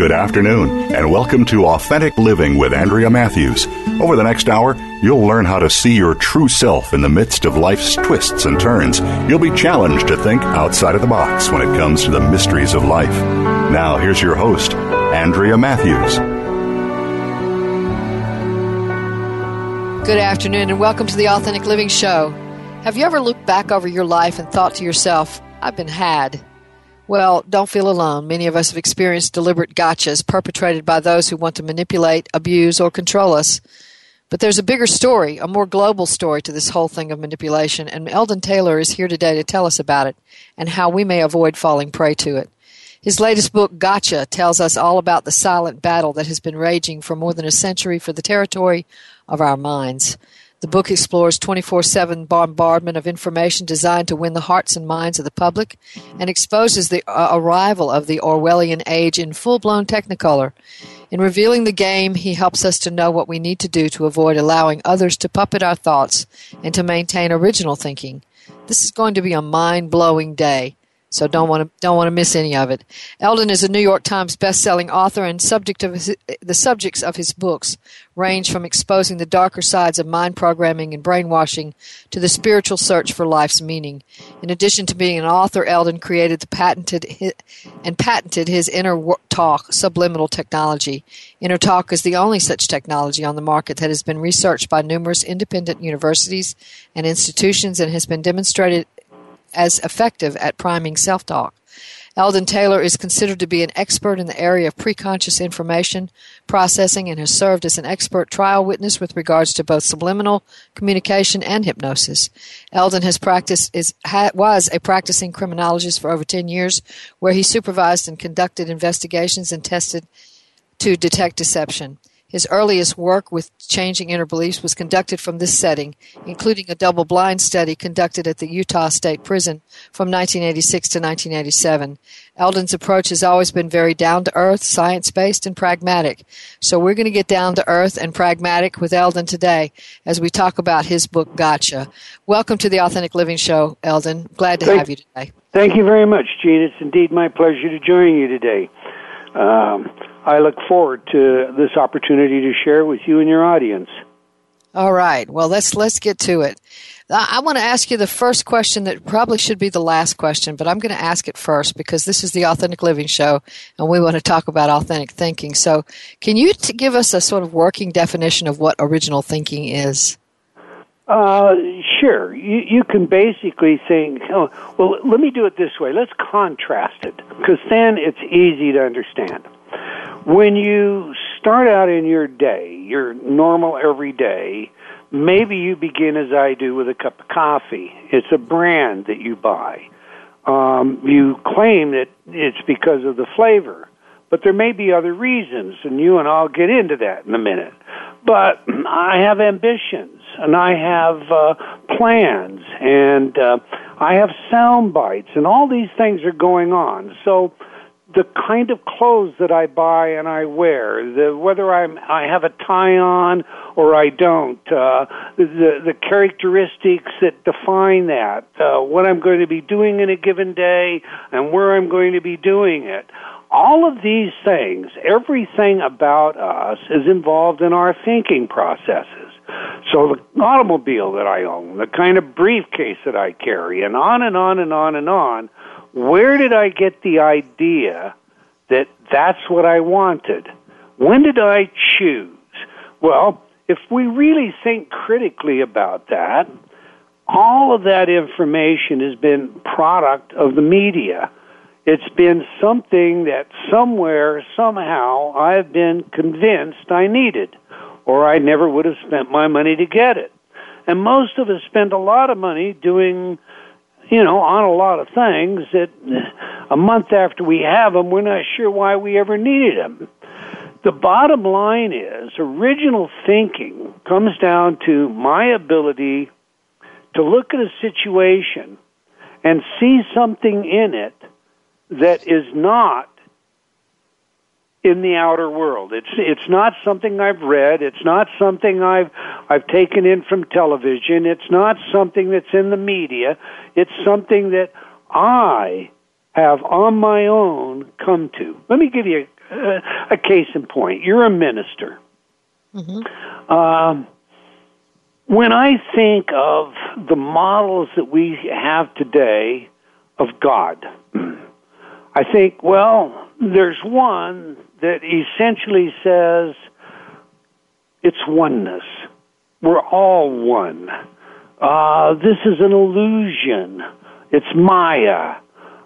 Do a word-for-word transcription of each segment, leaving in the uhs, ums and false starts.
Good afternoon, and welcome to Authentic Living with Andrea Matthews. Over the next hour, you'll learn how to see your true self in the midst of life's twists and turns. You'll be challenged to think outside of the box when it comes to the mysteries of life. Now, here's your host, Andrea Matthews. Good afternoon, and welcome to the Authentic Living Show. Have you ever looked back over your life and thought to yourself, I've been had? Well, don't feel alone. Many of us have experienced deliberate gotchas perpetrated by those who want to manipulate, abuse, or control us. But there's a bigger story, a more global story to this whole thing of manipulation, and Eldon Taylor is here today to tell us about it and how we may avoid falling prey to it. His latest book, Gotcha, tells us all about the silent battle that has been raging for more than a century for the territory of our minds. The book explores twenty-four seven bombardment of information designed to win the hearts and minds of the public and exposes the uh, arrival of the Orwellian age in full-blown technicolor. In revealing the game, he helps us to know what we need to do to avoid allowing others to puppet our thoughts and to maintain original thinking. This is going to be a mind-blowing day, so don't want to don't want to miss any of it. Eldon is a New York Times best-selling author, and subject of his, the subjects of his books range from exposing the darker sides of mind programming and brainwashing to the spiritual search for life's meaning. In addition to being an author, Eldon created the patented and patented his Inner Talk subliminal technology. Inner Talk is the only such technology on the market that has been researched by numerous independent universities and institutions and has been demonstrated as effective at priming self-talk. Eldon Taylor is considered to be an expert in the area of preconscious information processing and has served as an expert trial witness with regards to both subliminal communication and hypnosis. Eldon has practiced is ha, was a practicing criminologist for over ten years, where he supervised and conducted investigations and tested to detect deception. His earliest work with changing inner beliefs was conducted from this setting, including a double-blind study conducted at the Utah State Prison from nineteen eighty-six to nineteen eighty-seven. Eldon's approach has always been very down-to-earth, science-based, and pragmatic. So we're going to get down-to-earth and pragmatic with Eldon today as we talk about his book, Gotcha. Welcome to the Authentic Living Show, Eldon. Glad to thank, have you today. Thank you very much, Gene. It's indeed my pleasure to join you today. Um, I look forward to this opportunity to share with you and your audience. All right. Well, let's let's get to it. I want to ask you the first question that probably should be the last question, but I'm going to ask it first because this is the Authentic Living Show, and we want to talk about authentic thinking. So can you t- give us a sort of working definition of what original thinking is? Uh, sure. You, you can basically think, oh, well, let me do it this way. Let's contrast it, because then it's easy to understand. When you start out in your day, your normal everyday, maybe you begin as I do with a cup of coffee. It's a brand that you buy. Um, you claim that it's because of the flavor, but there may be other reasons, and you and I'll get into that in a minute. But I have ambitions, and I have uh, plans, and uh, I have sound bites, and all these things are going on. So the kind of clothes that I buy and I wear, the, whether I'm, I have a tie on or I don't, uh, the, the characteristics that define that, uh, what I'm going to be doing in a given day and where I'm going to be doing it. All of these things, everything about us is involved in our thinking processes. So the automobile that I own, the kind of briefcase that I carry, and on and on and on and on, where did I get the idea that that's what I wanted? When did I choose? Well, if we really think critically about that, all of that information has been product of the media. It's been something that somewhere, somehow, I've been convinced I needed, or I never would have spent my money to get it. And most of us spend a lot of money doing, you know, on a lot of things that a month after we have them, we're not sure why we ever needed them. The bottom line is original thinking comes down to my ability to look at a situation and see something in it that is not in the outer world. It's it's not something I've read. It's not something I've I've taken in from television. It's not something that's in the media. It's something that I have on my own come to. Let me give you a, a case in point. You're a minister. Mm-hmm. Um, when I think of the models that we have today of God, I think, well, there's one that essentially says it's oneness. We're all one. Uh, this is an illusion. It's Maya.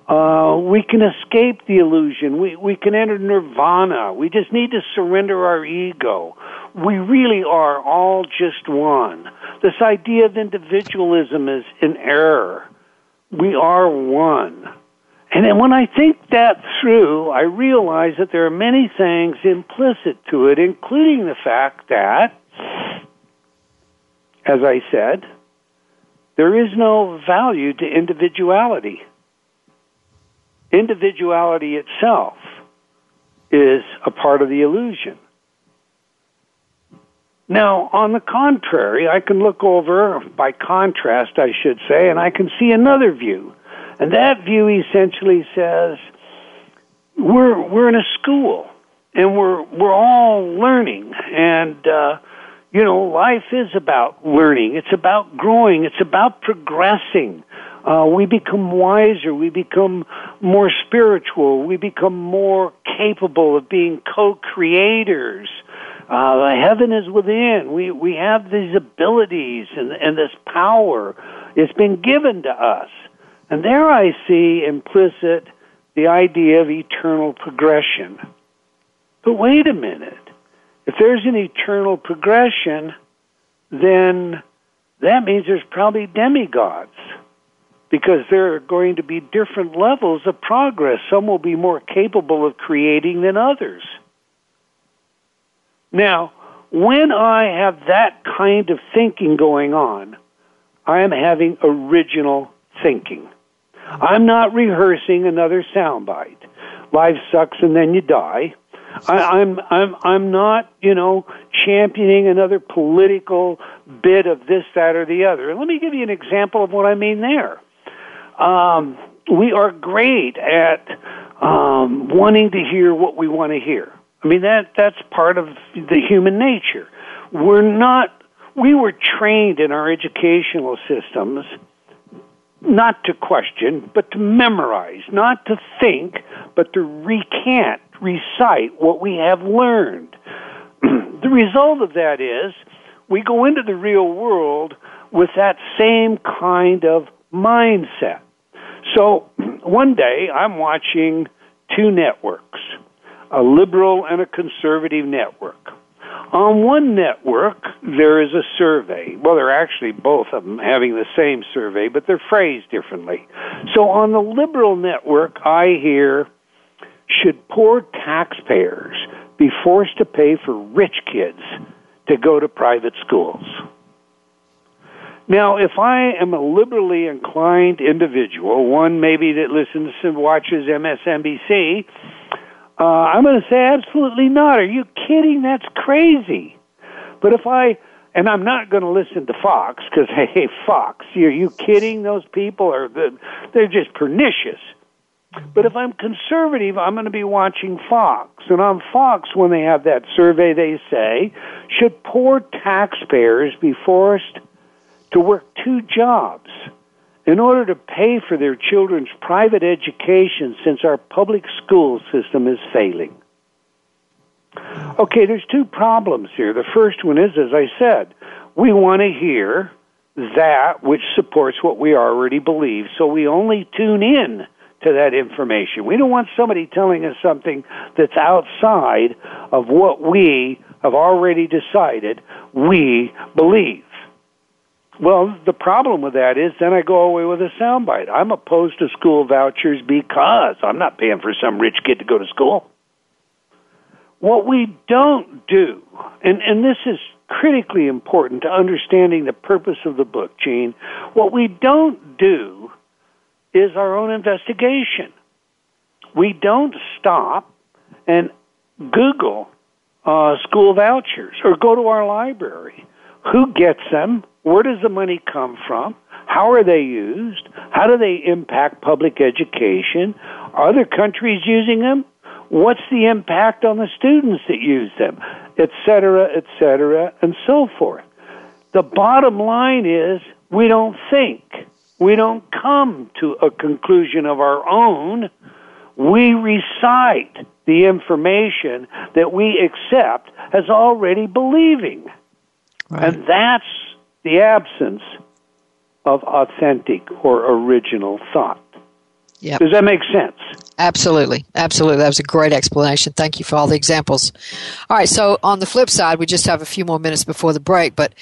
Uh, we can escape the illusion. We, we can enter nirvana. We just need to surrender our ego. We really are all just one. This idea of individualism is an error. We are one. And then when I think that through, I realize that there are many things implicit to it, including the fact that, as I said, there is no value to individuality. Individuality itself is a part of the illusion. Now, on the contrary, I can look over, by contrast, I should say, and I can see another view. And that view essentially says we're we're in a school and we're we're all learning, and uh, you know, life is about learning. It's about growing. It's about progressing. Uh, we become wiser. We become more spiritual. We become more capable of being co-creators. Uh, heaven is within. We we have these abilities and and this power. It's been given to us. And there I see implicit the idea of eternal progression. But wait a minute. If there's an eternal progression, then that means there's probably demigods, because there are going to be different levels of progress. Some will be more capable of creating than others. Now, when I have that kind of thinking going on, I am having original thinking. I'm not rehearsing another soundbite. Life sucks and then you die. I, I'm I'm I'm not, you know, championing another political bit of this, that, or the other. And let me give you an example of what I mean there. Um, we are great at um, wanting to hear what we want to hear. I mean that that's part of the human nature. We're not. We were trained in our educational systems not to question, but to memorize, not to think, but to recant, recite what we have learned. The result of that is we go into the real world with that same kind of mindset. So one day I'm watching two networks, a liberal and a conservative network. On one network, there is a survey. Well, they're actually both of them having the same survey, but they're phrased differently. So on the liberal network, I hear, should poor taxpayers be forced to pay for rich kids to go to private schools? Now, if I am a liberally inclined individual, one maybe that listens and watches M S N B C, Uh, I'm going to say absolutely not. Are you kidding? That's crazy. But if I, and I'm not going to listen to Fox, because, hey, Fox, are you kidding? Those people are, they're just pernicious. But if I'm conservative, I'm going to be watching Fox. And on Fox, when they have that survey, they say, should poor taxpayers be forced to work two jobs in order to pay for their children's private education, since our public school system is failing? Okay, there's two problems here. The first one is, as I said, we want to hear that which supports what we already believe, so we only tune in to that information. We don't want somebody telling us something that's outside of what we have already decided we believe. Well, the problem with that is then I go away with a soundbite. I'm opposed to school vouchers because I'm not paying for some rich kid to go to school. What we don't do, and, and this is critically important to understanding the purpose of the book, Gene, what we don't do is our own investigation. We don't stop and Google uh, school vouchers or go to our library. Who gets them? Where does the money come from? How are they used? How do they impact public education? Are other countries using them? What's the impact on the students that use them? Et cetera, et cetera, and so forth. The bottom line is we don't think. We don't come to a conclusion of our own. We recite the information that we accept as already believing. Right. And that's the absence of authentic or original thought. Yep. Does that make sense? Absolutely. Absolutely. That was a great explanation. Thank you for all the examples. All right. So on the flip side, we just have a few more minutes before the break, but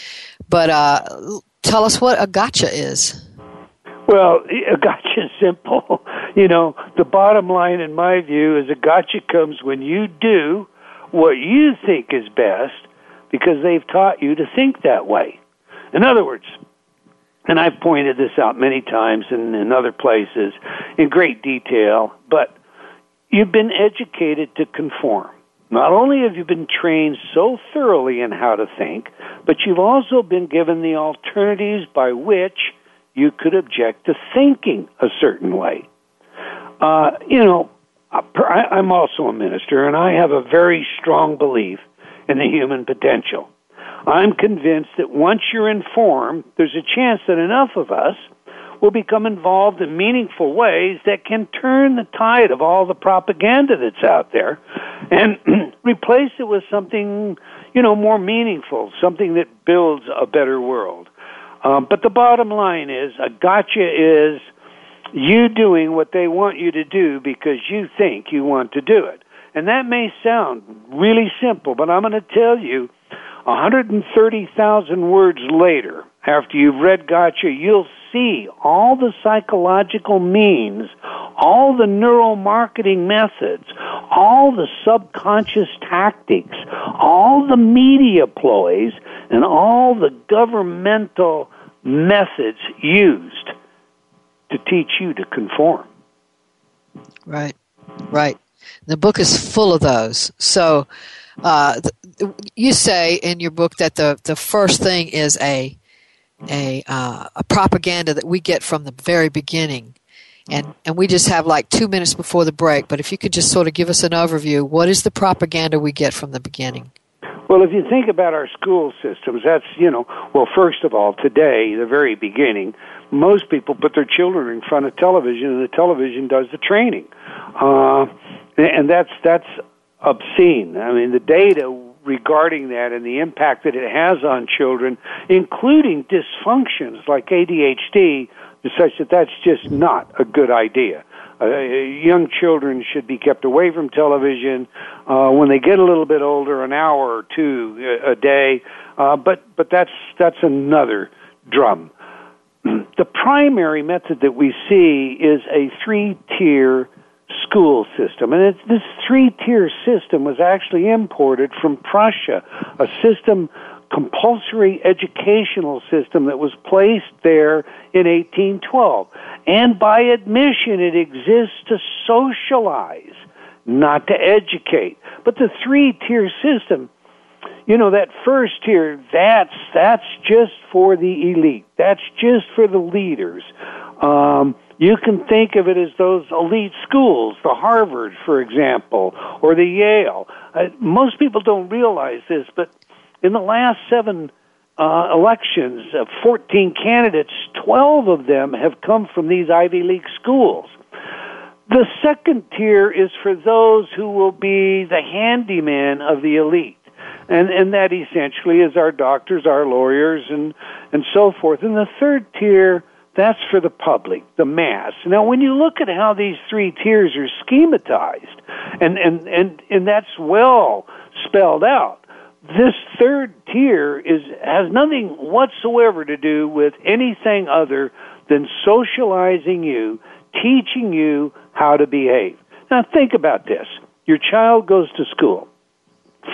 but uh, tell us what a gotcha is. Well, a gotcha is simple. You know, the bottom line in my view is a gotcha comes when you do what you think is best because they've taught you to think that way. In other words, and I've pointed this out many times and in other places in great detail, but you've been educated to conform. Not only have you been trained so thoroughly in how to think, but you've also been given the alternatives by which you could object to thinking a certain way. Uh, you know, I'm also a minister, and I have a very strong belief in the human potential. I'm convinced that once you're informed, there's a chance that enough of us will become involved in meaningful ways that can turn the tide of all the propaganda that's out there and replace it with something, you know, more meaningful, something that builds a better world. Um, but the bottom line is, a gotcha is you doing what they want you to do because you think you want to do it. And that may sound really simple, but I'm going to tell you, one hundred thirty thousand words later, after you've read Gotcha, you'll see all the psychological means, all the neuromarketing methods, all the subconscious tactics, all the media ploys, and all the governmental methods used to teach you to conform. Right, right. The book is full of those. So Uh, you say in your book that the, the first thing is a a, uh, a propaganda that we get from the very beginning, and and we just have like two minutes before the break. But if you could just sort of give us an overview, what is the propaganda we get from the beginning? Well, if you think about our school systems, that's, you know, well, first of all, today, the very beginning, most people put their children in front of television, and the television does the training, uh, and that's that's. obscene. I mean, the data regarding that and the impact that it has on children, including dysfunctions like A D H D, is such that that's just not a good idea. Uh, young children should be kept away from television uh, when they get a little bit older, an hour or two a day. Uh, but but that's that's another drum. The primary method that we see is a three-tier school system, and it's, this three-tier system was actually imported from Prussia, a system, compulsory educational system that was placed there in eighteen twelve, and by admission it exists to socialize, not to educate. But the three-tier system, you know, that first tier, that's that's just for the elite, that's just for the leaders. Um, you can think of it as those elite schools, the Harvard, for example, or the Yale. Uh, most people don't realize this, but in the last seven uh, elections, uh, fourteen candidates, twelve of them have come from these Ivy League schools. The second tier is for those who will be the handyman of the elite. And, and that essentially is our doctors, our lawyers, and, and so forth. And the third tier, That's for the public, the mass. Now, when you look at how these three tiers are schematized, and, and, and, and that's well spelled out, this third tier is has nothing whatsoever to do with anything other than socializing you, teaching you how to behave. Now, think about this. Your child goes to school.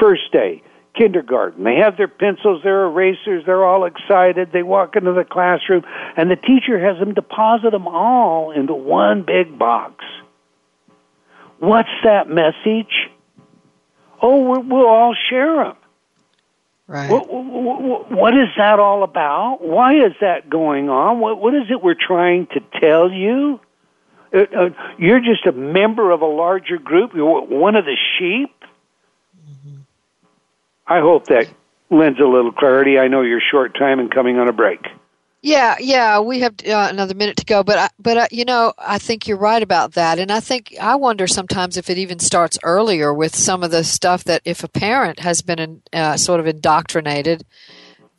First day, kindergarten. They have their pencils, their erasers, they're all excited. They walk into the classroom, and the teacher has them deposit them all into one big box. What's that message? Oh, we're, we'll all share them. Right. What, what, what is that all about? Why is that going on? What, what is it we're trying to tell you? Uh, you're just a member of a larger group. You're one of the sheep. Mm-hmm. I hope that lends a little clarity. I know you're short time and coming on a break. Yeah, yeah, we have uh, another minute to go, but I, but I, you know, I think you're right about that, and I think I wonder sometimes if it even starts earlier with some of the stuff that if a parent has been in, uh, sort of indoctrinated,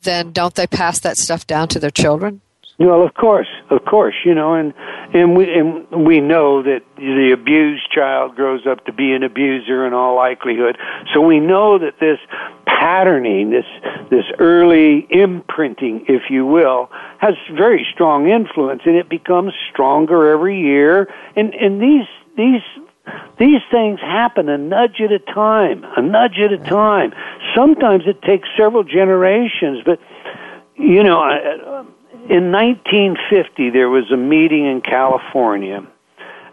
then don't they pass that stuff down to their children? Well, of course, of course, you know, and and we and we know that the abused child grows up to be an abuser in all likelihood. So we know that this patterning, this this early imprinting, if you will, has very strong influence, and it becomes stronger every year. And and these these. These things happen a nudge at a time, a nudge at a time. Sometimes it takes several generations, but you know. I, In nineteen fifty, there was a meeting in California.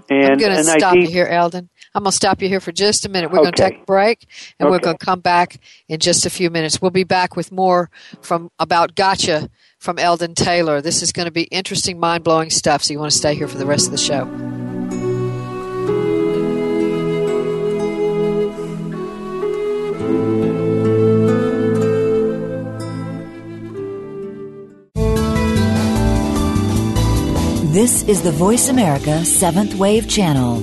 And, I'm going to stop de- you here, Eldon. I'm going to stop you here for just a minute. We're okay. going to take a break, and okay. we're going to come back in just a few minutes. We'll be back with more from about Gotcha from Eldon Taylor. This is going to be interesting, mind-blowing stuff, so you want to stay here for the rest of the show. This is the Voice America Seventh Wave Channel.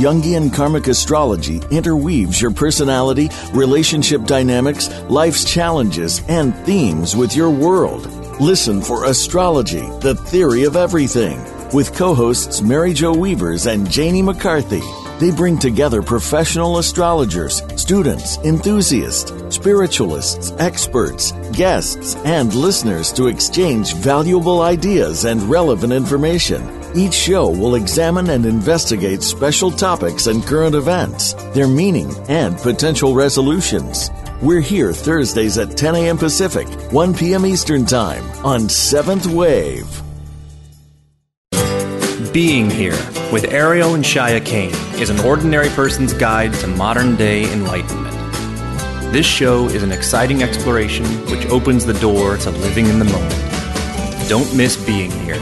Jungian karmic astrology interweaves your personality, relationship dynamics, life's challenges, and themes with your world. Listen for Astrology, the Theory of Everything, with co-hosts Mary Jo Weavers and Janie McCarthy. They bring together professional astrologers, students, enthusiasts, spiritualists, experts, guests, and listeners to exchange valuable ideas and relevant information. Each show will examine and investigate special topics and current events, their meaning, and potential resolutions. We're here Thursdays at ten a.m. Pacific, one p.m. Eastern Time on Seventh Wave. Being Here with Ariel and Shia Kane is an ordinary person's guide to modern-day enlightenment. This show is an exciting exploration which opens the door to living in the moment. Don't miss Being Here.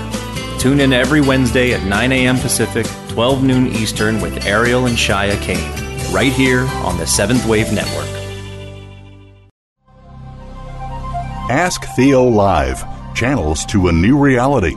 Tune in every Wednesday at nine a.m. Pacific, twelve noon Eastern with Ariel and Shia Kane, right here on the Seventh Wave Network. Ask Theo Live, channels to a new reality.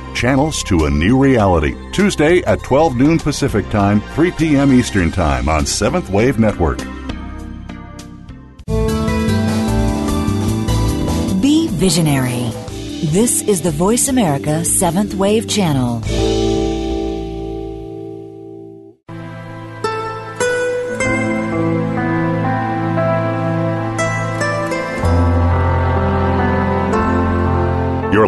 channels to a new reality, Tuesday at twelve noon Pacific Time, three p.m. Eastern Time on Seventh Wave Network. Be visionary. This is the Voice America Seventh Wave Channel. You're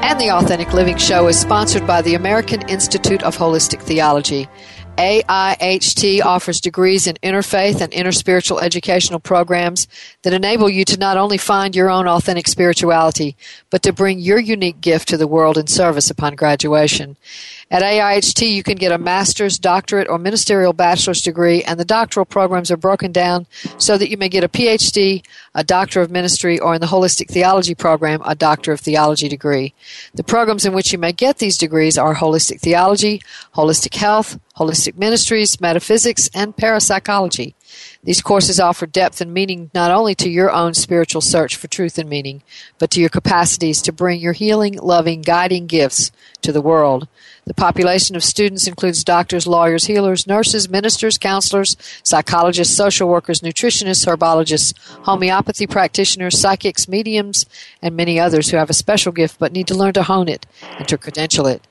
And the Authentic Living Show is sponsored by the American Institute of Holistic Theology. A I H T offers degrees in interfaith and interspiritual educational programs that enable you to not only find your own authentic spirituality, but to bring your unique gift to the world in service upon graduation. At A I H T, you can get a master's, doctorate, or ministerial bachelor's degree, and the doctoral programs are broken down so that you may get a P H D, a doctor of ministry, or in the holistic theology program, a doctor of theology degree. The programs in which you may get these degrees are holistic theology, holistic health, holistic ministries, metaphysics, and parapsychology. These courses offer depth and meaning not only to your own spiritual search for truth and meaning, but to your capacities to bring your healing, loving, guiding gifts to the world. The population of students includes doctors, lawyers, healers, nurses, ministers, counselors, psychologists, social workers, nutritionists, herbologists, homeopathy practitioners, psychics, mediums, and many others who have a special gift but need to learn to hone it and to credential it.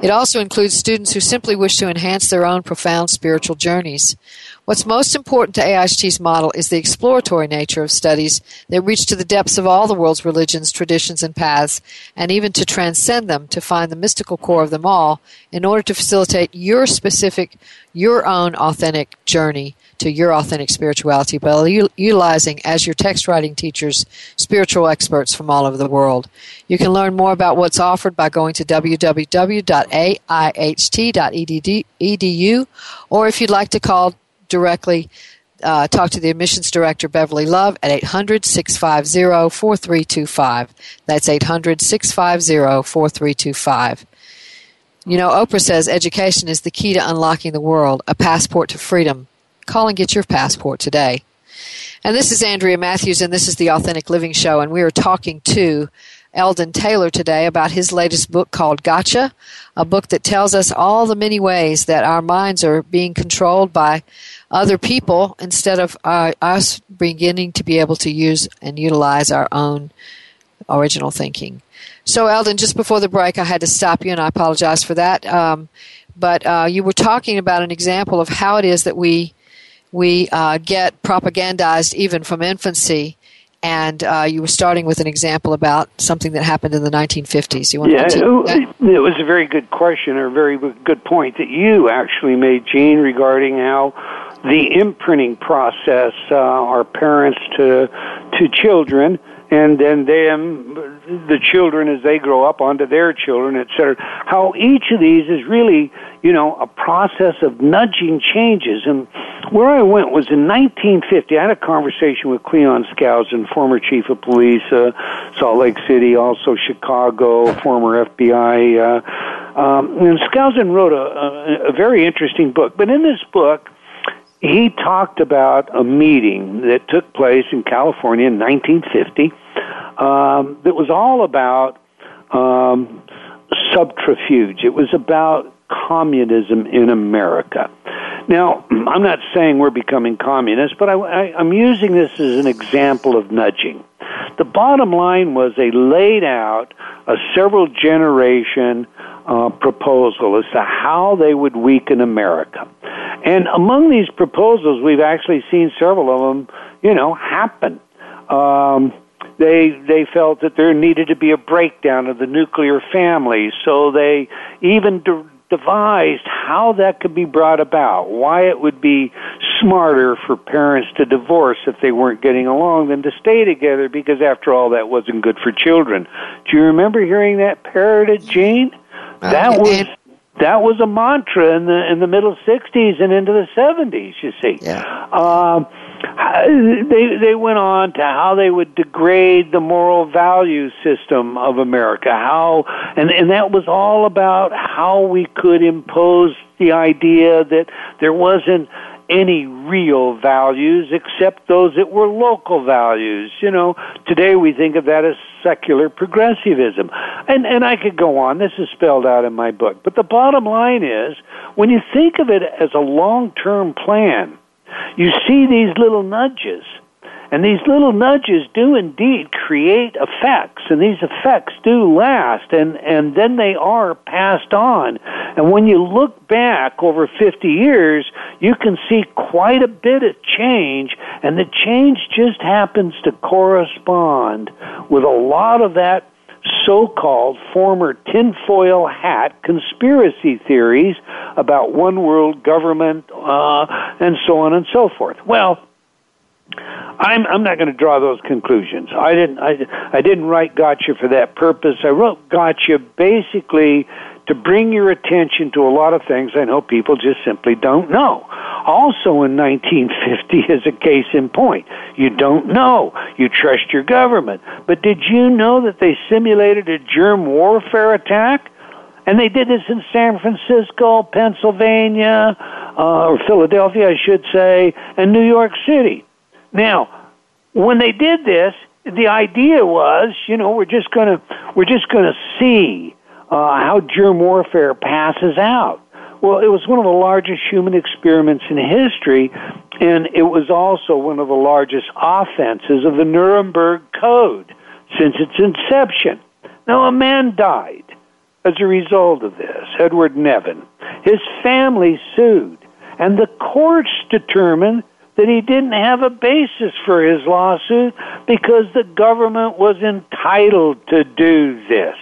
It also includes students who simply wish to enhance their own profound spiritual journeys. What's most important to A I H T's model is the exploratory nature of studies that reach to the depths of all the world's religions, traditions, and paths, and even to transcend them to find the mystical core of them all in order to facilitate your specific, your own authentic journey to your authentic spirituality by u- utilizing, as your text writing teachers, spiritual experts from all over the world. You can learn more about what's offered by going to w w w dot a i h t dot e d u, or if you'd like to call directly, uh, talk to the admissions director, Beverly Love, at eight hundred, six five zero, four three two five. That's eight hundred, six five zero, four three two five. You know, Oprah says education is the key to unlocking the world, a passport to freedom. Call and get your passport today. And this is Andrea Matthews, and this is the Authentic Living Show, and we are talking to Eldon Taylor today about his latest book called Gotcha, a book that tells us all the many ways that our minds are being controlled by other people instead of uh, us beginning to be able to use and utilize our own original thinking. So, Eldon, just before the break, I had to stop you, and I apologize for that. Um, but uh, you were talking about an example of how it is that we we uh, get propagandized even from infancy. And uh, you were starting with an example about something that happened in the nineteen fifties. You want yeah, to that? It was a very good question, or a very good point that you actually made, Gene, regarding how the imprinting process, uh, our parents to to children, and then them, the children as they grow up onto their children, et cetera, how each of these is really, you know, a process of nudging changes. And where I went was in nineteen fifty. I had a conversation with Cleon Skousen, former chief of police, uh, Salt Lake City, also Chicago, former F B I. Uh, um, and Skousen wrote a, a, a very interesting book. But in this book, he talked about a meeting that took place in California in nineteen fifty um, that was all about um, subterfuge. It was about communism in America. Now, I'm not saying we're becoming communists, but I, I, I'm using this as an example of nudging. The bottom line was they laid out a several generation uh, proposal as to how they would weaken America. And among these proposals, we've actually seen several of them, you know, happen. Um, They they felt that there needed to be a breakdown of the nuclear family, so they even de- devised how that could be brought about, why it would be smarter for parents to divorce if they weren't getting along than to stay together, because after all, that wasn't good for children. Do you remember hearing that parroted, Gene? That was... That was a mantra in the in the middle sixties and into the seventies, you see. Yeah. Um, they they went on to how they would degrade the moral value system of America, how and, and that was all about how we could impose the idea that there wasn't any real values except those that were local values. You know, today we think of that as secular progressivism. And and I could go on. This is spelled out in my book. But the bottom line is, when you think of it as a long-term plan, you see these little nudges. And these little nudges do indeed create effects, and these effects do last, and, and then they are passed on. And when you look back over fifty years, you can see quite a bit of change, and the change just happens to correspond with a lot of that so-called former tinfoil hat conspiracy theories about one world government, uh, and so on and so forth. Well, I'm, I'm not going to draw those conclusions. I didn't, I, I didn't write Gotcha for that purpose. I wrote Gotcha basically to bring your attention to a lot of things I know people just simply don't know. Also in nineteen fifty is a case in point. You don't know. You trust your government. But did you know that they simulated a germ warfare attack? And they did this in San Francisco, Pennsylvania, uh, or Philadelphia, I should say, and New York City. Now, when they did this, the idea was, you know, we're just gonna, we're just gonna see Uh, how germ warfare passes out. Well, it was one of the largest human experiments in history, and it was also one of the largest offenses of the Nuremberg Code since its inception. Now, a man died as a result of this, Edward Nevin. His family sued, and the courts determined that he didn't have a basis for his lawsuit because the government was entitled to do this.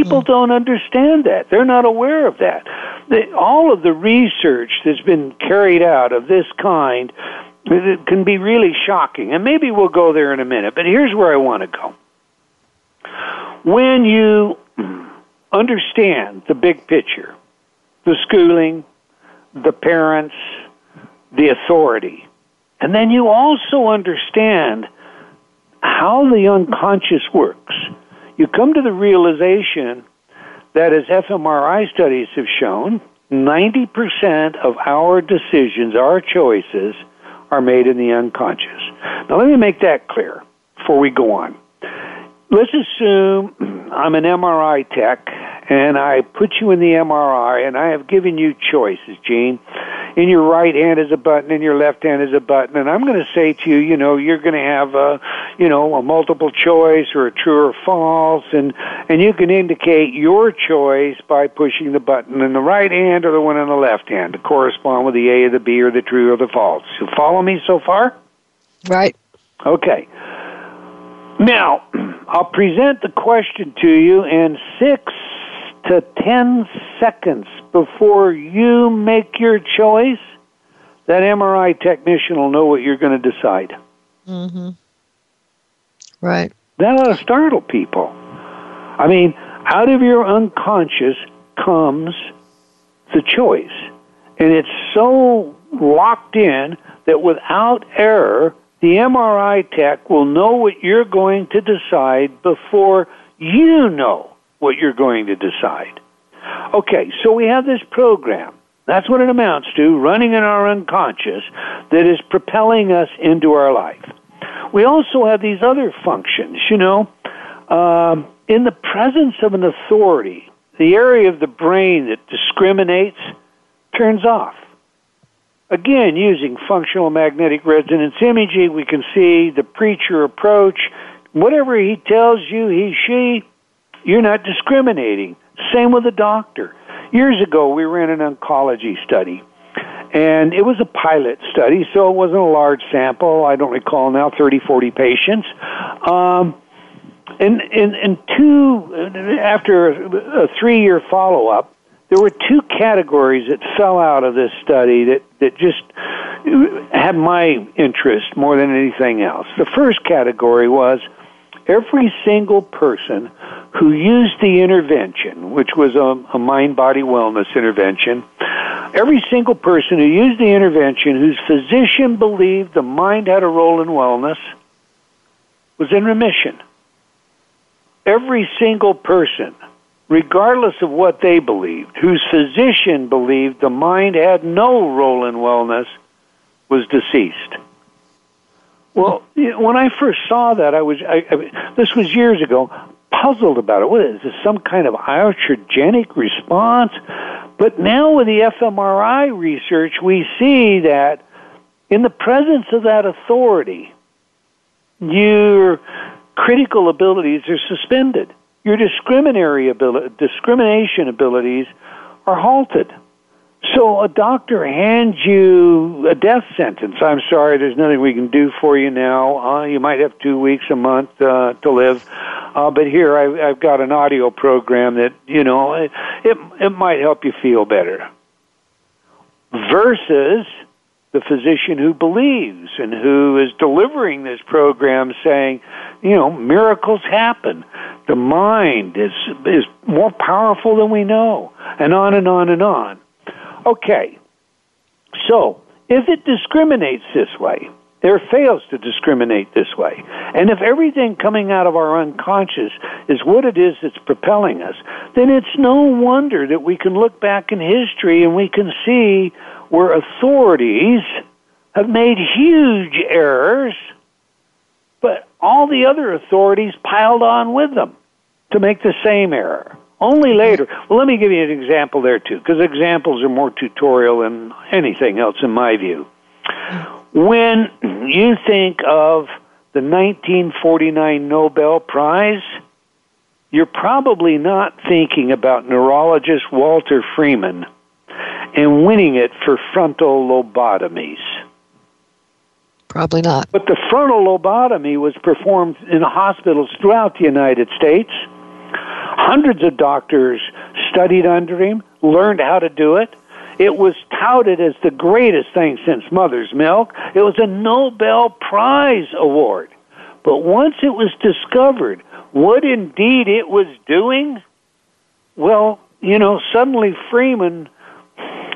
People don't understand that. They're not aware of that. The, all of the research that's been carried out of this kind it can be really shocking. And maybe we'll go there in a minute, but here's where I want to go. When you understand the big picture, the schooling, the parents, the authority, and then you also understand how the unconscious works, you come to the realization that, as fMRI studies have shown, ninety percent of our decisions, our choices, are made in the unconscious. Now, let me make that clear before we go on. Let's assume I'm an M R I tech, and I put you in the M R I, and I have given you choices, Gene. In your right hand is a button, in your left hand is a button, and I'm going to say to you, you know, you're going to have a, you know, a multiple choice or a true or false, and, and you can indicate your choice by pushing the button in the right hand or the one in the left hand to correspond with the A or the B or the true or the false. You follow me so far? Right. Okay. Now, I'll present the question to you, and six to ten seconds before you make your choice, that M R I technician will know what you're going to decide. Mm-hmm. Right. That ought to startle people. I mean, out of your unconscious comes the choice. And it's so locked in that without error, the M R I tech will know what you're going to decide before you know what you're going to decide. Okay, so we have this program. That's what it amounts to, running in our unconscious, that is propelling us into our life. We also have these other functions, you know. Um, in the presence of an authority, the area of the brain that discriminates turns off. Again, using functional magnetic resonance imaging, we can see the preacher approach. Whatever he tells you, he, she, you're not discriminating. Same with a doctor. Years ago, we ran an oncology study, and it was a pilot study, so it wasn't a large sample. I don't recall now, thirty, forty patients. Um, and, and, and two, after a three-year follow-up, there were two categories that fell out of this study that, that just had my interest more than anything else. The first category was every single person who used the intervention, which was a, a mind-body wellness intervention, every single person who used the intervention whose physician believed the mind had a role in wellness was in remission. Every single person, regardless of what they believed, whose physician believed the mind had no role in wellness was deceased. Well, when I first saw that, I was, I, I, this was years ago, puzzled about it. What is this, some kind of iatrogenic response? But now with the fMRI research, we see that in the presence of that authority, your critical abilities are suspended. Your discriminatory ability, discrimination abilities are halted. So a doctor hands you a death sentence. I'm sorry, there's nothing we can do for you now. Uh, you might have two weeks, a month uh, to live. Uh, but here I, I've got an audio program that, you know, it, it it might help you feel better. Versus the physician who believes and who is delivering this program saying, you know, miracles happen. The mind is is more powerful than we know, and on and on and on. Okay, so if it discriminates this way, there fails to discriminate this way, and if everything coming out of our unconscious is what it is that's propelling us, then it's no wonder that we can look back in history and we can see where authorities have made huge errors, but all the other authorities piled on with them to make the same error. Only later. Well, let me give you an example there, too, because examples are more tutorial than anything else, in my view. When you think of the nineteen forty-nine Nobel Prize, you're probably not thinking about neurologist Walter Freeman and winning it for frontal lobotomies. Probably not. But the frontal lobotomy was performed in hospitals throughout the United States. Hundreds of doctors studied under him, learned how to do it. It was touted as the greatest thing since mother's milk. It was a Nobel Prize award. But once it was discovered what indeed it was doing, well, you know, suddenly Freeman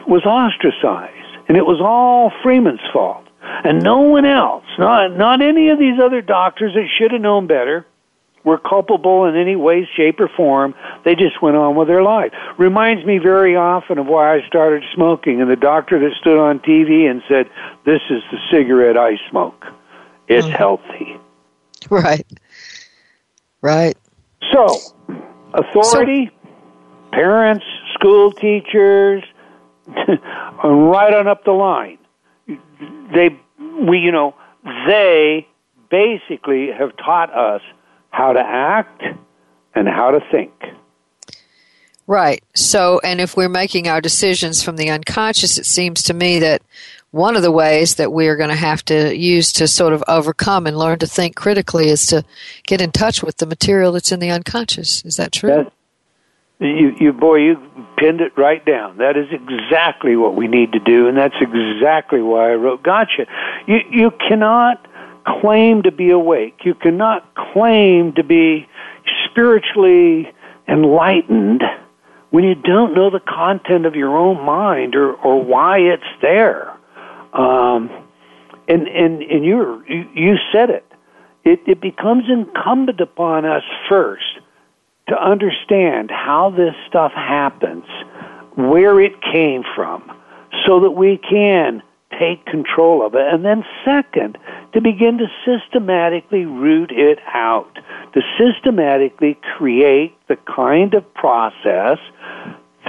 was ostracized, and it was all Freeman's fault. And no one else, not, not any of these other doctors that should have known better, were culpable in any way, shape, or form. They just went on with their life. Reminds me very often of why I started smoking, and the doctor that stood on T V and said, "This is the cigarette I smoke. It's mm-hmm. healthy." Right. Right. So, authority, so- parents, school teachers, right on up the line. They, we, you know, they basically have taught us how to act and how to think. Right. So, and if we're making our decisions from the unconscious, it seems to me that one of the ways that we are going to have to use to sort of overcome and learn to think critically is to get in touch with the material that's in the unconscious. Is that true? That's, you, you, boy, you pinned it right down. That is exactly what we need to do, and that's exactly why I wrote Gotcha. You, you cannot claim to be awake. You cannot claim to be spiritually enlightened when you don't know the content of your own mind or, or why it's there. Um, and and, and you're, you you said it. it. It becomes incumbent upon us first to understand how this stuff happens, where it came from, so that we can take control of it. And then second, to begin to systematically root it out, to systematically create the kind of process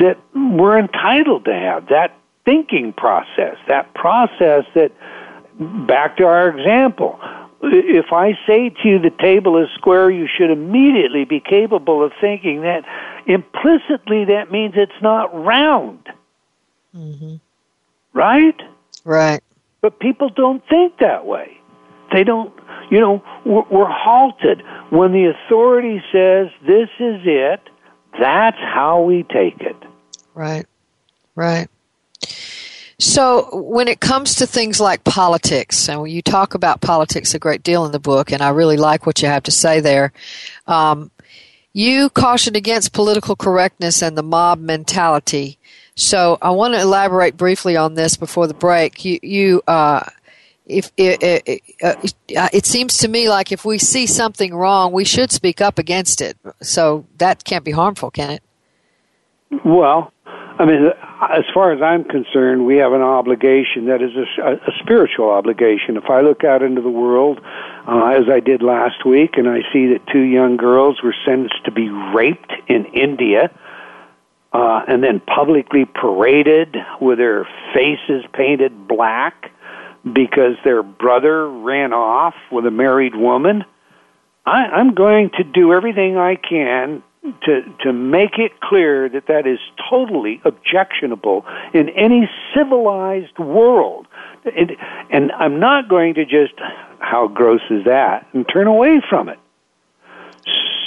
that we're entitled to have, that thinking process, that process that, back to our example, if I say to you the table is square, you should immediately be capable of thinking that implicitly that means it's not round. Mm-hmm. Right? Right. But people don't think that way. They don't, you know, we're, we're halted. When the authority says, this is it, that's how we take it. Right, right. So when it comes to things like politics, and you talk about politics a great deal in the book, and I really like what you have to say there, um, you cautioned against political correctness and the mob mentality. So I want to elaborate briefly on this before the break. You, you uh, if it, it, it, it seems to me like if we see something wrong, we should speak up against it. So that can't be harmful, can it? Well, I mean, as far as I'm concerned, we have an obligation that is a, a spiritual obligation. If I look out into the world, uh, as I did last week, and I see that two young girls were sentenced to be raped in India, Uh, and then publicly paraded with their faces painted black because their brother ran off with a married woman, I, I'm going to do everything I can to to make it clear that that is totally objectionable in any civilized world. It, and I'm not going to just, how gross is that, and turn away from it.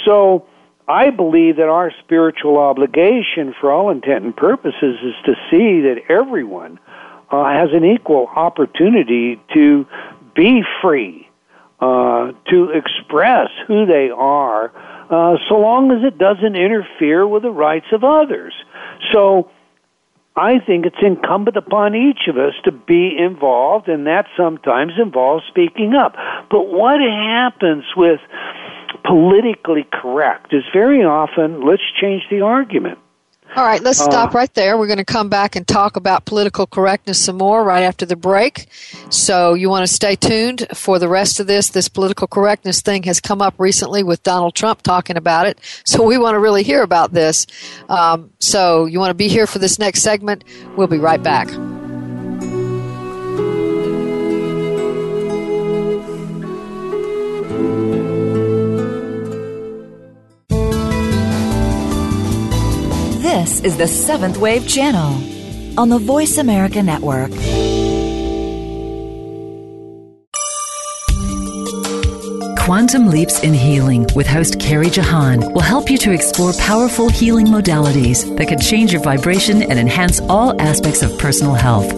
so I believe that our spiritual obligation, for all intent and purposes, is to see that everyone uh, has an equal opportunity to be free, uh, to express who they are, uh, so long as it doesn't interfere with the rights of others. So I think it's incumbent upon each of us to be involved, and that sometimes involves speaking up. But what happens with politically correct is very often, let's change the argument. All right, let's stop uh, right there. We're going to come back and talk about political correctness some more right after the break. So you want to stay tuned for the rest of this. This political correctness thing has come up recently with Donald Trump talking about it. So we want to really hear about this. Um, so you want to be here for this next segment. We'll be right back. This is the Seventh Wave Channel on the Voice America Network. Quantum Leaps in Healing with host Carrie Jahan will help you to explore powerful healing modalities that can change your vibration and enhance all aspects of personal health.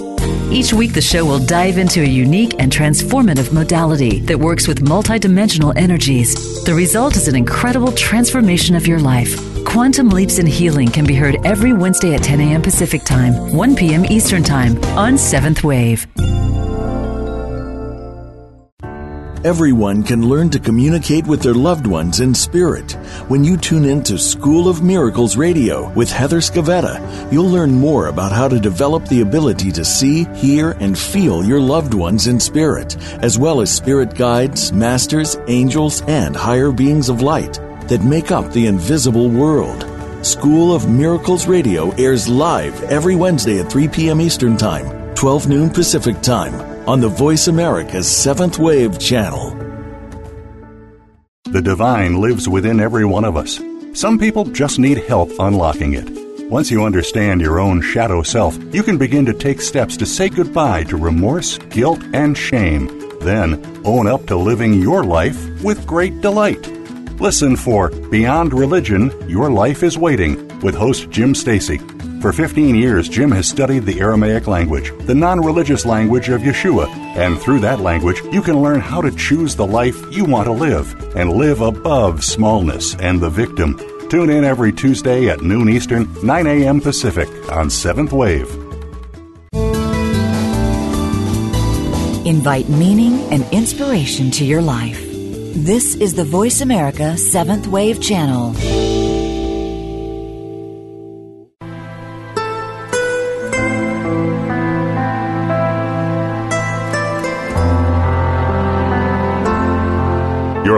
Each week, the show will dive into a unique and transformative modality that works with multidimensional energies. The result is an incredible transformation of your life. Quantum Leaps in Healing can be heard every Wednesday at ten a.m. Pacific Time, one p.m. Eastern Time on Seventh Wave. Everyone can learn to communicate with their loved ones in spirit. When you tune in to School of Miracles Radio with Heather Scavetta, you'll learn more about how to develop the ability to see, hear, and feel your loved ones in spirit, as well as spirit guides, masters, angels, and higher beings of light that make up the invisible world. School of Miracles Radio airs live every Wednesday at three p.m. Eastern Time, twelve noon Pacific Time, on the Voice America's Seventh Wave Channel. The divine lives within every one of us. Some people just need help unlocking it. Once you understand your own shadow self, you can begin to take steps to say goodbye to remorse, guilt, and shame. Then own up to living your life with great delight. Listen for Beyond Religion, Your Life is Waiting with host Jim Stacy. For fifteen years, Jim has studied the Aramaic language, the non-religious language of Yeshua, and through that language, you can learn how to choose the life you want to live and live above smallness and the victim. Tune in every Tuesday at noon Eastern, nine a.m. Pacific on Seventh Wave. Invite meaning and inspiration to your life. This is the Voice America Seventh Wave Channel. You're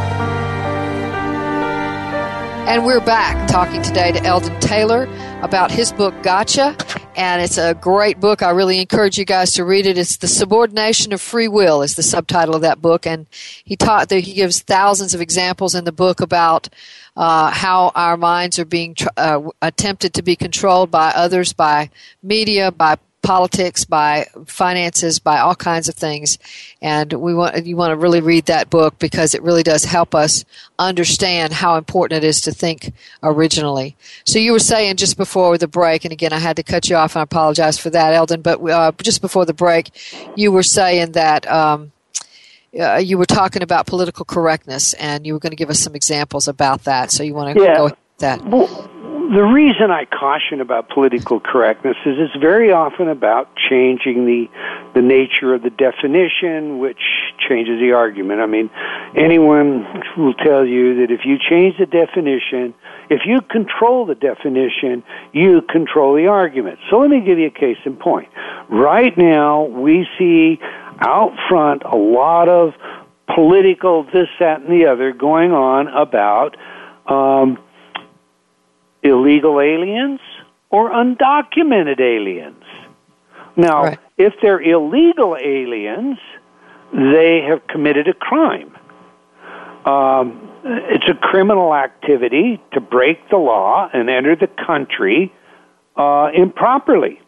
And we're back talking today to Eldon Taylor about his book, Gotcha, and it's a great book. I really encourage you guys to read it. It's The Subordination of Free Will is the subtitle of that book, and he taught that he gives thousands of examples in the book about uh, how our minds are being tr- uh, attempted to be controlled by others, by media, by politics, by finances, by all kinds of things. And we want you want to really read that book because it really does help us understand how important it is to think originally. So you were saying just before the break, and again I had to cut you off and I apologize for that, Eldon, but uh, just before the break you were saying that um, uh, you were talking about political correctness and you were going to give us some examples about that. So you want to yeah. go with that? Well, the reason I caution about political correctness is it's very often about changing the the nature of the definition, which changes the argument. I mean, anyone will tell you that if you change the definition, if you control the definition, you control the argument. So let me give you a case in point. Right now, we see out front a lot of political this, that, and the other going on about um, illegal aliens, or undocumented aliens. Now, right. if they're illegal aliens, they have committed a crime. Um, it's a criminal activity to break the law and enter the country uh, improperly.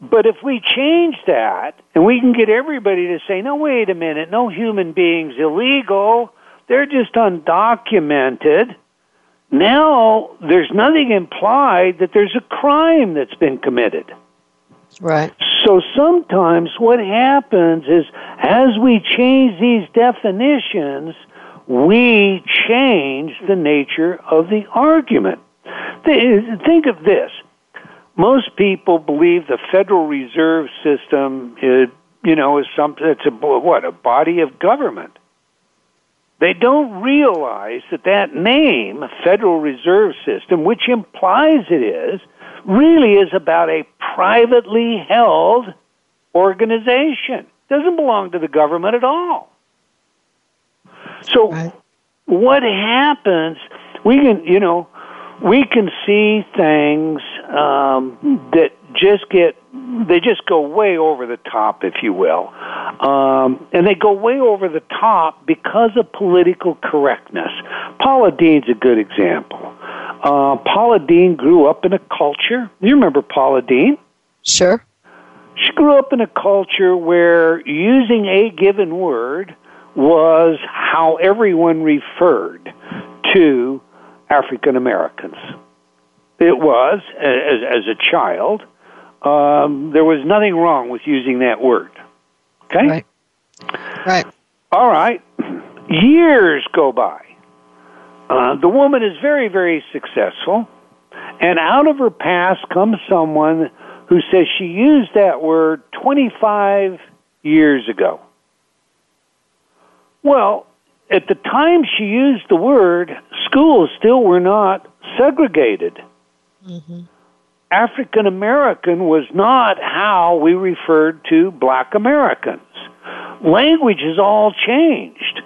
But if we change that, and we can get everybody to say, no, wait a minute, no human being's illegal, they're just undocumented, now there's nothing implied that there's a crime that's been committed. Right. So sometimes what happens is, as we change these definitions, we change the nature of the argument. Think of this. Most people believe the Federal Reserve System is, you know, is something that's a what a body of government. They don't realize that that name, Federal Reserve System, which implies it is, really is about a privately held organization. It doesn't belong to the government at all. So, right. what happens? We can, you know. We can see things um, that just get, they just go way over the top, if you will. Um, and they go way over the top because of political correctness. Paula Deen's a good example. Uh, Paula Deen grew up in a culture, you remember Paula Deen? Sure. She grew up in a culture where using a given word was how everyone referred to African Americans. It was, as, as a child, um, there was nothing wrong with using that word. Okay? Right. Right. All right. Years go by. Uh, the woman is very, very successful, and out of her past comes someone who says she used that word twenty-five years ago. Well, at the time she used the word, schools still were not segregated. Mm-hmm. African American was not how we referred to Black Americans. Language has all changed.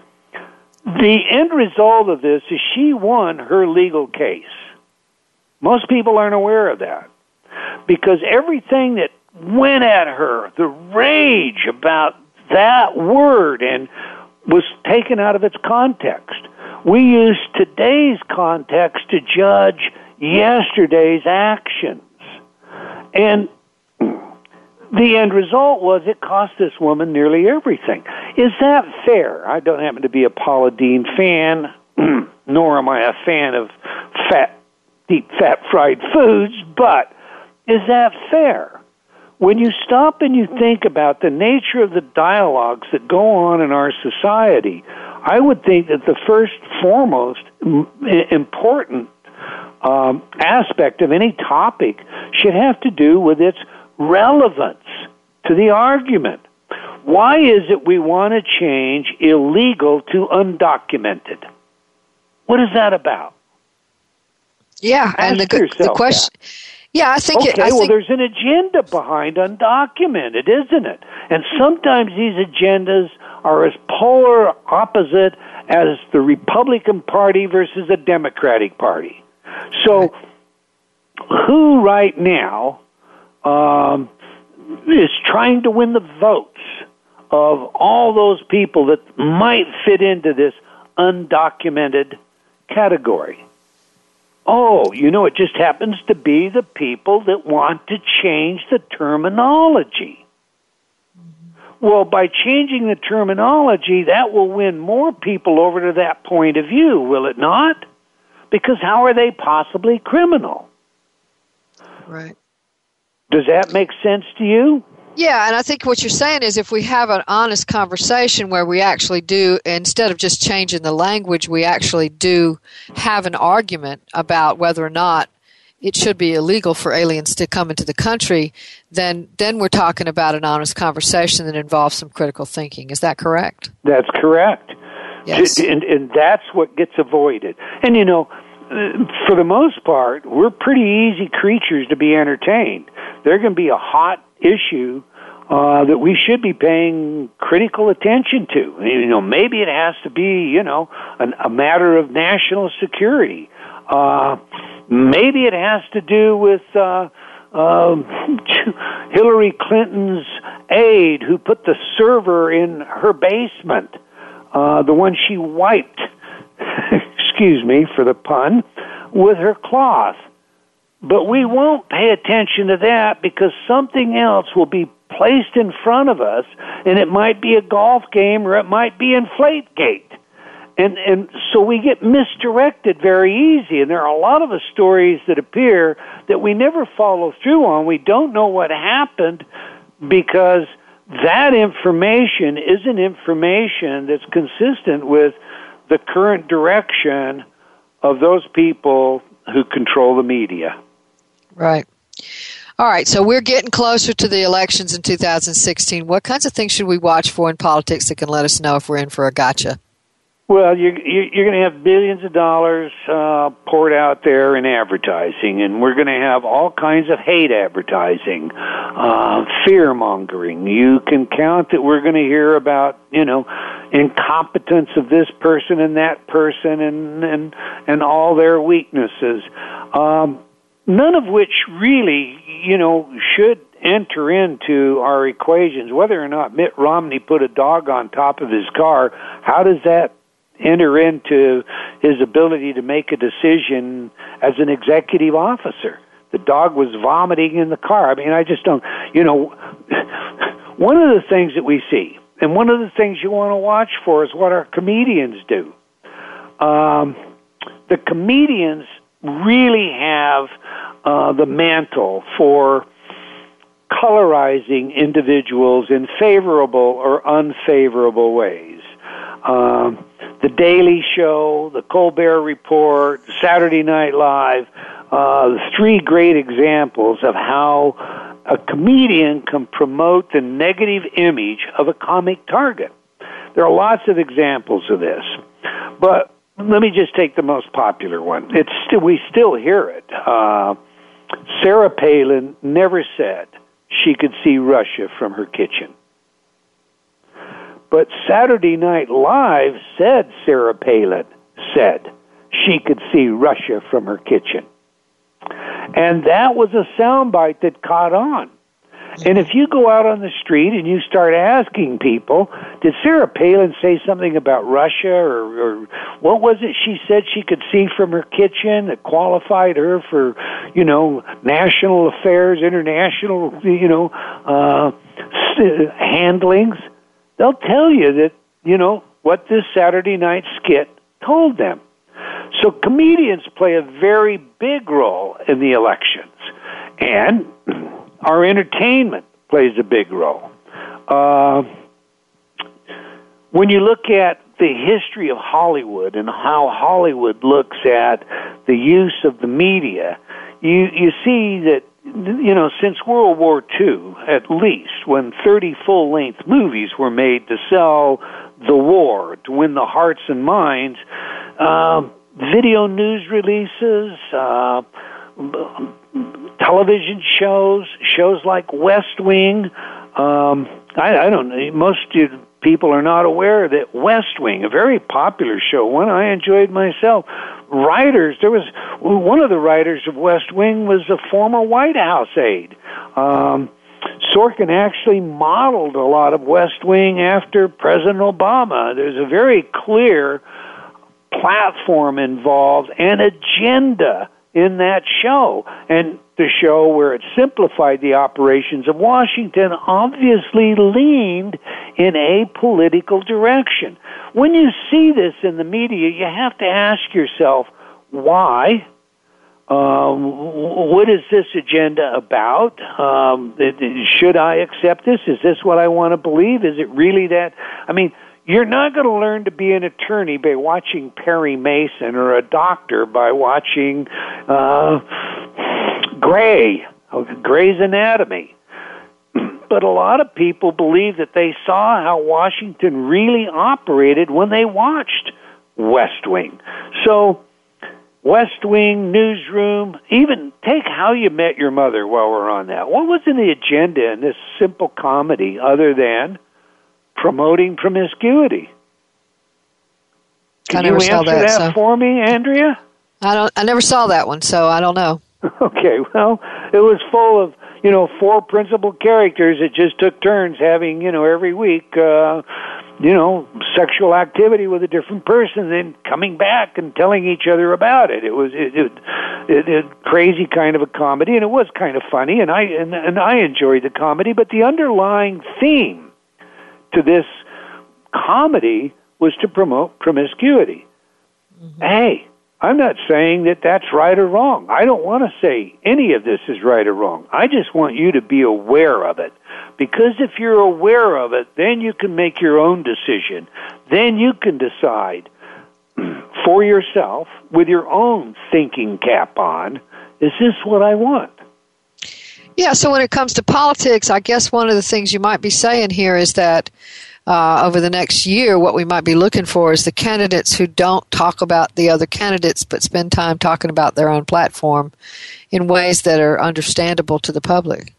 The end result of this is she won her legal case. Most people aren't aware of that, because everything that went at her, the rage about that word, and was taken out of its context. We use today's context to judge yesterday's actions. And the end result was it cost this woman nearly everything. Is that fair? I don't happen to be a Paula Deen fan, nor am I a fan of fat, deep fat fried foods, but is that fair? When you stop and you think about the nature of the dialogues that go on in our society, I would think that the first, foremost, m- important um, aspect of any topic should have to do with its relevance to the argument. Why is it we want to change illegal to undocumented? What is that about? Yeah, Ask and the, the question... That. Yeah, I think... Okay, it, I well, think... there's an agenda behind undocumented, isn't it? And sometimes these agendas are as polar opposite as the Republican Party versus the Democratic Party. So, who right now um, is trying to win the votes of all those people that might fit into this undocumented category? Oh, you know, it just happens to be the people that want to change the terminology. Well, by changing the terminology, that will win more people over to that point of view, will it not? Because how are they possibly criminal? Right. Does that make sense to you? Yeah, and I think what you're saying is if we have an honest conversation where we actually do, instead of just changing the language, we actually do have an argument about whether or not it should be illegal for aliens to come into the country, then then we're talking about an honest conversation that involves some critical thinking. Is that correct? That's correct. Yes. And, and that's what gets avoided. And, you know, for the most part, we're pretty easy creatures to be entertained. They're going to be a hot issue uh, that we should be paying critical attention to. You know, maybe it has to be, you know, an, a matter of national security. Uh, Maybe it has to do with uh, uh, Hillary Clinton's aide who put the server in her basement, uh, the one she wiped, excuse me for the pun, with her cloth. But we won't pay attention to that because something else will be placed in front of us, and it might be a golf game or it might be Inflategate. And and so we get misdirected very easy, and there are a lot of the stories that appear that we never follow through on. We don't know what happened because that information isn't information that's consistent with the current direction of those people who control the media. Right. All right, so we're getting closer to the elections in two thousand sixteen. What kinds of things should we watch for in politics that can let us know if we're in for a gotcha? Well, you're, you're going to have billions of dollars uh, poured out there in advertising, and we're going to have all kinds of hate advertising, uh, fear-mongering. You can count that we're going to hear about, you know, incompetence of this person and that person and, and, and all their weaknesses, um, none of which really, you know, should enter into our equations. Whether or not Mitt Romney put a dog on top of his car, how does that enter into his ability to make a decision as an executive officer? The dog was vomiting in the car. I mean, I just don't, you know, one of the things that we see, and one of the things you want to watch for is what our comedians do. Um, the comedians really have uh, the mantle for colorizing individuals in favorable or unfavorable ways. Um, the Daily Show, the Colbert Report, Saturday Night Live, uh, three great examples of how a comedian can promote the negative image of a comic target. There are lots of examples of this, but let me just take the most popular one. It's still, we still hear it. Uh, Sarah Palin never said she could see Russia from her kitchen. But Saturday Night Live said Sarah Palin said she could see Russia from her kitchen. And that was a soundbite that caught on. And if you go out on the street and you start asking people, did Sarah Palin say something about Russia, or, or what was it she said she could see from her kitchen that qualified her for, you know, national affairs, international, you know, uh, handlings? They'll tell you that, you know, what this Saturday night skit told them. So comedians play a very big role in the elections. And our entertainment plays a big role. Uh, when you look at the history of Hollywood and how Hollywood looks at the use of the media, you, you see that, you know, since World War Two, at least, when thirty full-length movies were made to sell the war, to win the hearts and minds, uh, video news releases, uh, television shows, shows like West Wing. Um, I, I don't know, most people are not aware that West Wing, a very popular show, one I enjoyed myself. Writers, there was, one of the writers of West Wing was a former White House aide. Um, Sorkin actually modeled a lot of West Wing after President Obama. There's a very clear platform involved and agenda in that show, and the show where it simplified the operations of Washington obviously leaned in a political direction. When you see this in the media, you have to ask yourself, why? Um, what is this agenda about? Um, should I accept this? Is this what I want to believe? Is it really that? I mean, you're not going to learn to be an attorney by watching Perry Mason, or a doctor by watching uh, Grey, Grey's Anatomy. But a lot of people believe that they saw how Washington really operated when they watched West Wing. So West Wing, Newsroom, even take How You Met Your Mother while we're on that. What was in the agenda in this simple comedy other than promoting promiscuity? Can you answer that, that so. for me, Andrea? I don't. I never saw that one, so I don't know. Okay, well, it was full of, you know, four principal characters that just took turns having, you know, every week, uh, you know, sexual activity with a different person, then coming back and telling each other about it. It was it, it, it, it crazy kind of a comedy, and it was kind of funny, and I and, and I enjoyed the comedy. But the underlying theme to this comedy was to promote promiscuity. Mm-hmm. Hey, I'm not saying that that's right or wrong. I don't want to say any of this is right or wrong. I just want you to be aware of it. Because if you're aware of it, then you can make your own decision. Then you can decide for yourself, with your own thinking cap on, is this what I want? Yeah, so when it comes to politics, I guess one of the things you might be saying here is that Uh, over the next year, what we might be looking for is the candidates who don't talk about the other candidates but spend time talking about their own platform in ways that are understandable to the public.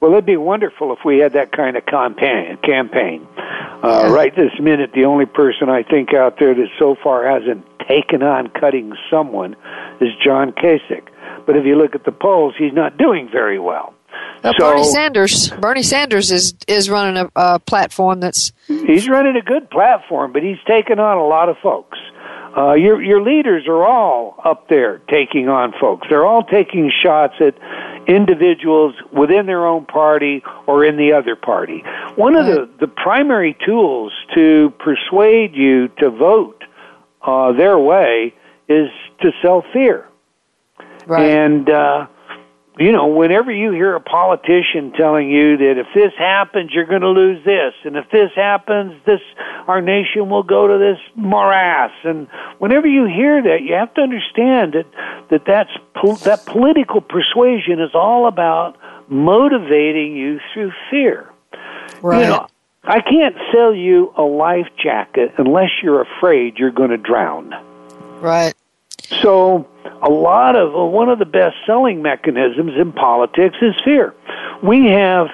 Well, it'd be wonderful if we had that kind of campaign. campaign. Uh, yeah. Right this minute, the only person I think out there that so far hasn't taken on cutting someone is John Kasich. But if you look at the polls, he's not doing very well. Uh, so, Bernie Sanders. Bernie Sanders is is running a, a platform that's. He's running a good platform, but he's taken on a lot of folks. Uh, your your leaders are all up there taking on folks. They're all taking shots at individuals within their own party or in the other party. One of the, the primary tools to persuade you to vote uh, their way is to sell fear. Right. And. Uh, You know, whenever you hear a politician telling you that if this happens, you're going to lose this, and if this happens, this our nation will go to this morass, and whenever you hear that, you have to understand that that that's po- that political persuasion is all about motivating you through fear. Right. You know, I can't sell you a life jacket unless you're afraid you're going to drown. Right. So a lot of, one of the best-selling mechanisms in politics is fear. We have,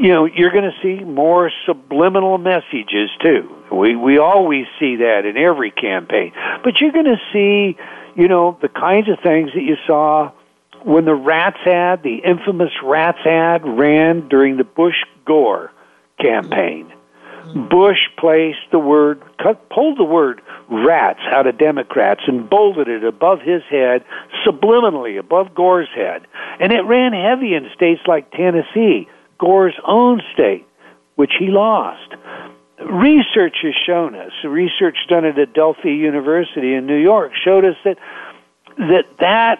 you know, you're going to see more subliminal messages, too. We we always see that in every campaign. But you're going to see, you know, the kinds of things that you saw when the rats ad, the infamous rats ad, ran during the Bush-Gore campaign. Bush placed the word, cut, pulled the word rats out of Democrats and bolted it above his head, subliminally above Gore's head. And it ran heavy in states like Tennessee, Gore's own state, which he lost. Research has shown us, research done at Adelphi University in New York showed us that that, that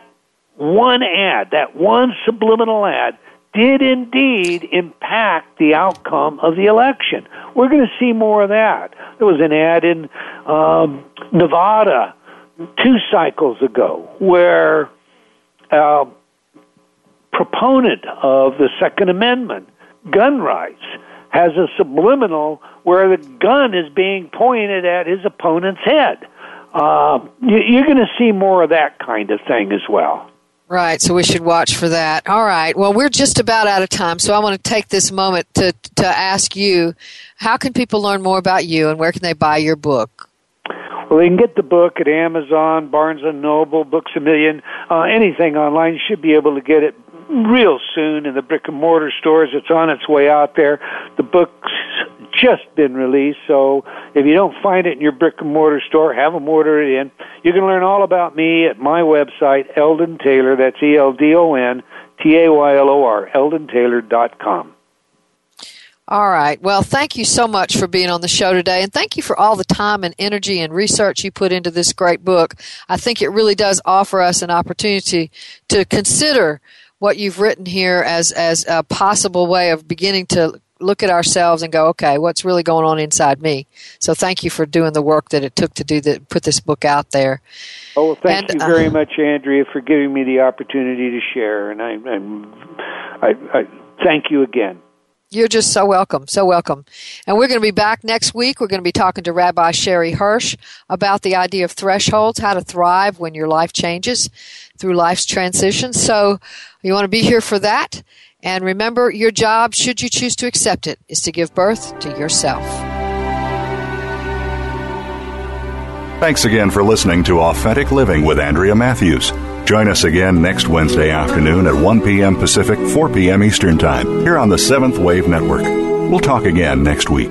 one ad, that one subliminal ad, did indeed impact the outcome of the election. We're going to see more of that. There was an ad in um, Nevada two cycles ago where a proponent of the Second Amendment, gun rights, has a subliminal where the gun is being pointed at his opponent's head. Uh, you're going to see more of that kind of thing as well. Right, so we should watch for that. All right, well, we're just about out of time, so I want to take this moment to, to ask you, how can people learn more about you, and where can they buy your book? Well, they can get the book at Amazon, Barnes and Noble, Books a Million, uh, anything online. You should be able to get it real soon in the brick-and-mortar stores. It's on its way out there. The book's just been released, so if you don't find it in your brick-and-mortar store, have them order it in. You can learn all about me at my website, Eldon Taylor, that's E L D O N T A Y L O R, eldon taylor dot com. All right. Well, thank you so much for being on the show today, and thank you for all the time and energy and research you put into this great book. I think it really does offer us an opportunity to consider what you've written here as as a possible way of beginning to look at ourselves and go, okay, what's really going on inside me? So thank you for doing the work that it took to do that, put this book out there. Oh, well, thank and, you very uh, much, Andrea, for giving me the opportunity to share, and I, I, I, I thank you again. You're just so welcome, so welcome. And we're going to be back next week. We're going to be talking to Rabbi Sherry Hirsch about the idea of thresholds, how to thrive when your life changes through life's transition. So you want to be here for that. And remember, your job, should you choose to accept it, is to give birth to yourself. Thanks again for listening to Authentic Living with Andrea Matthews. Join us again next Wednesday afternoon at one p.m. Pacific, four p.m. Eastern Time, here on the Seventh Wave Network. We'll talk again next week.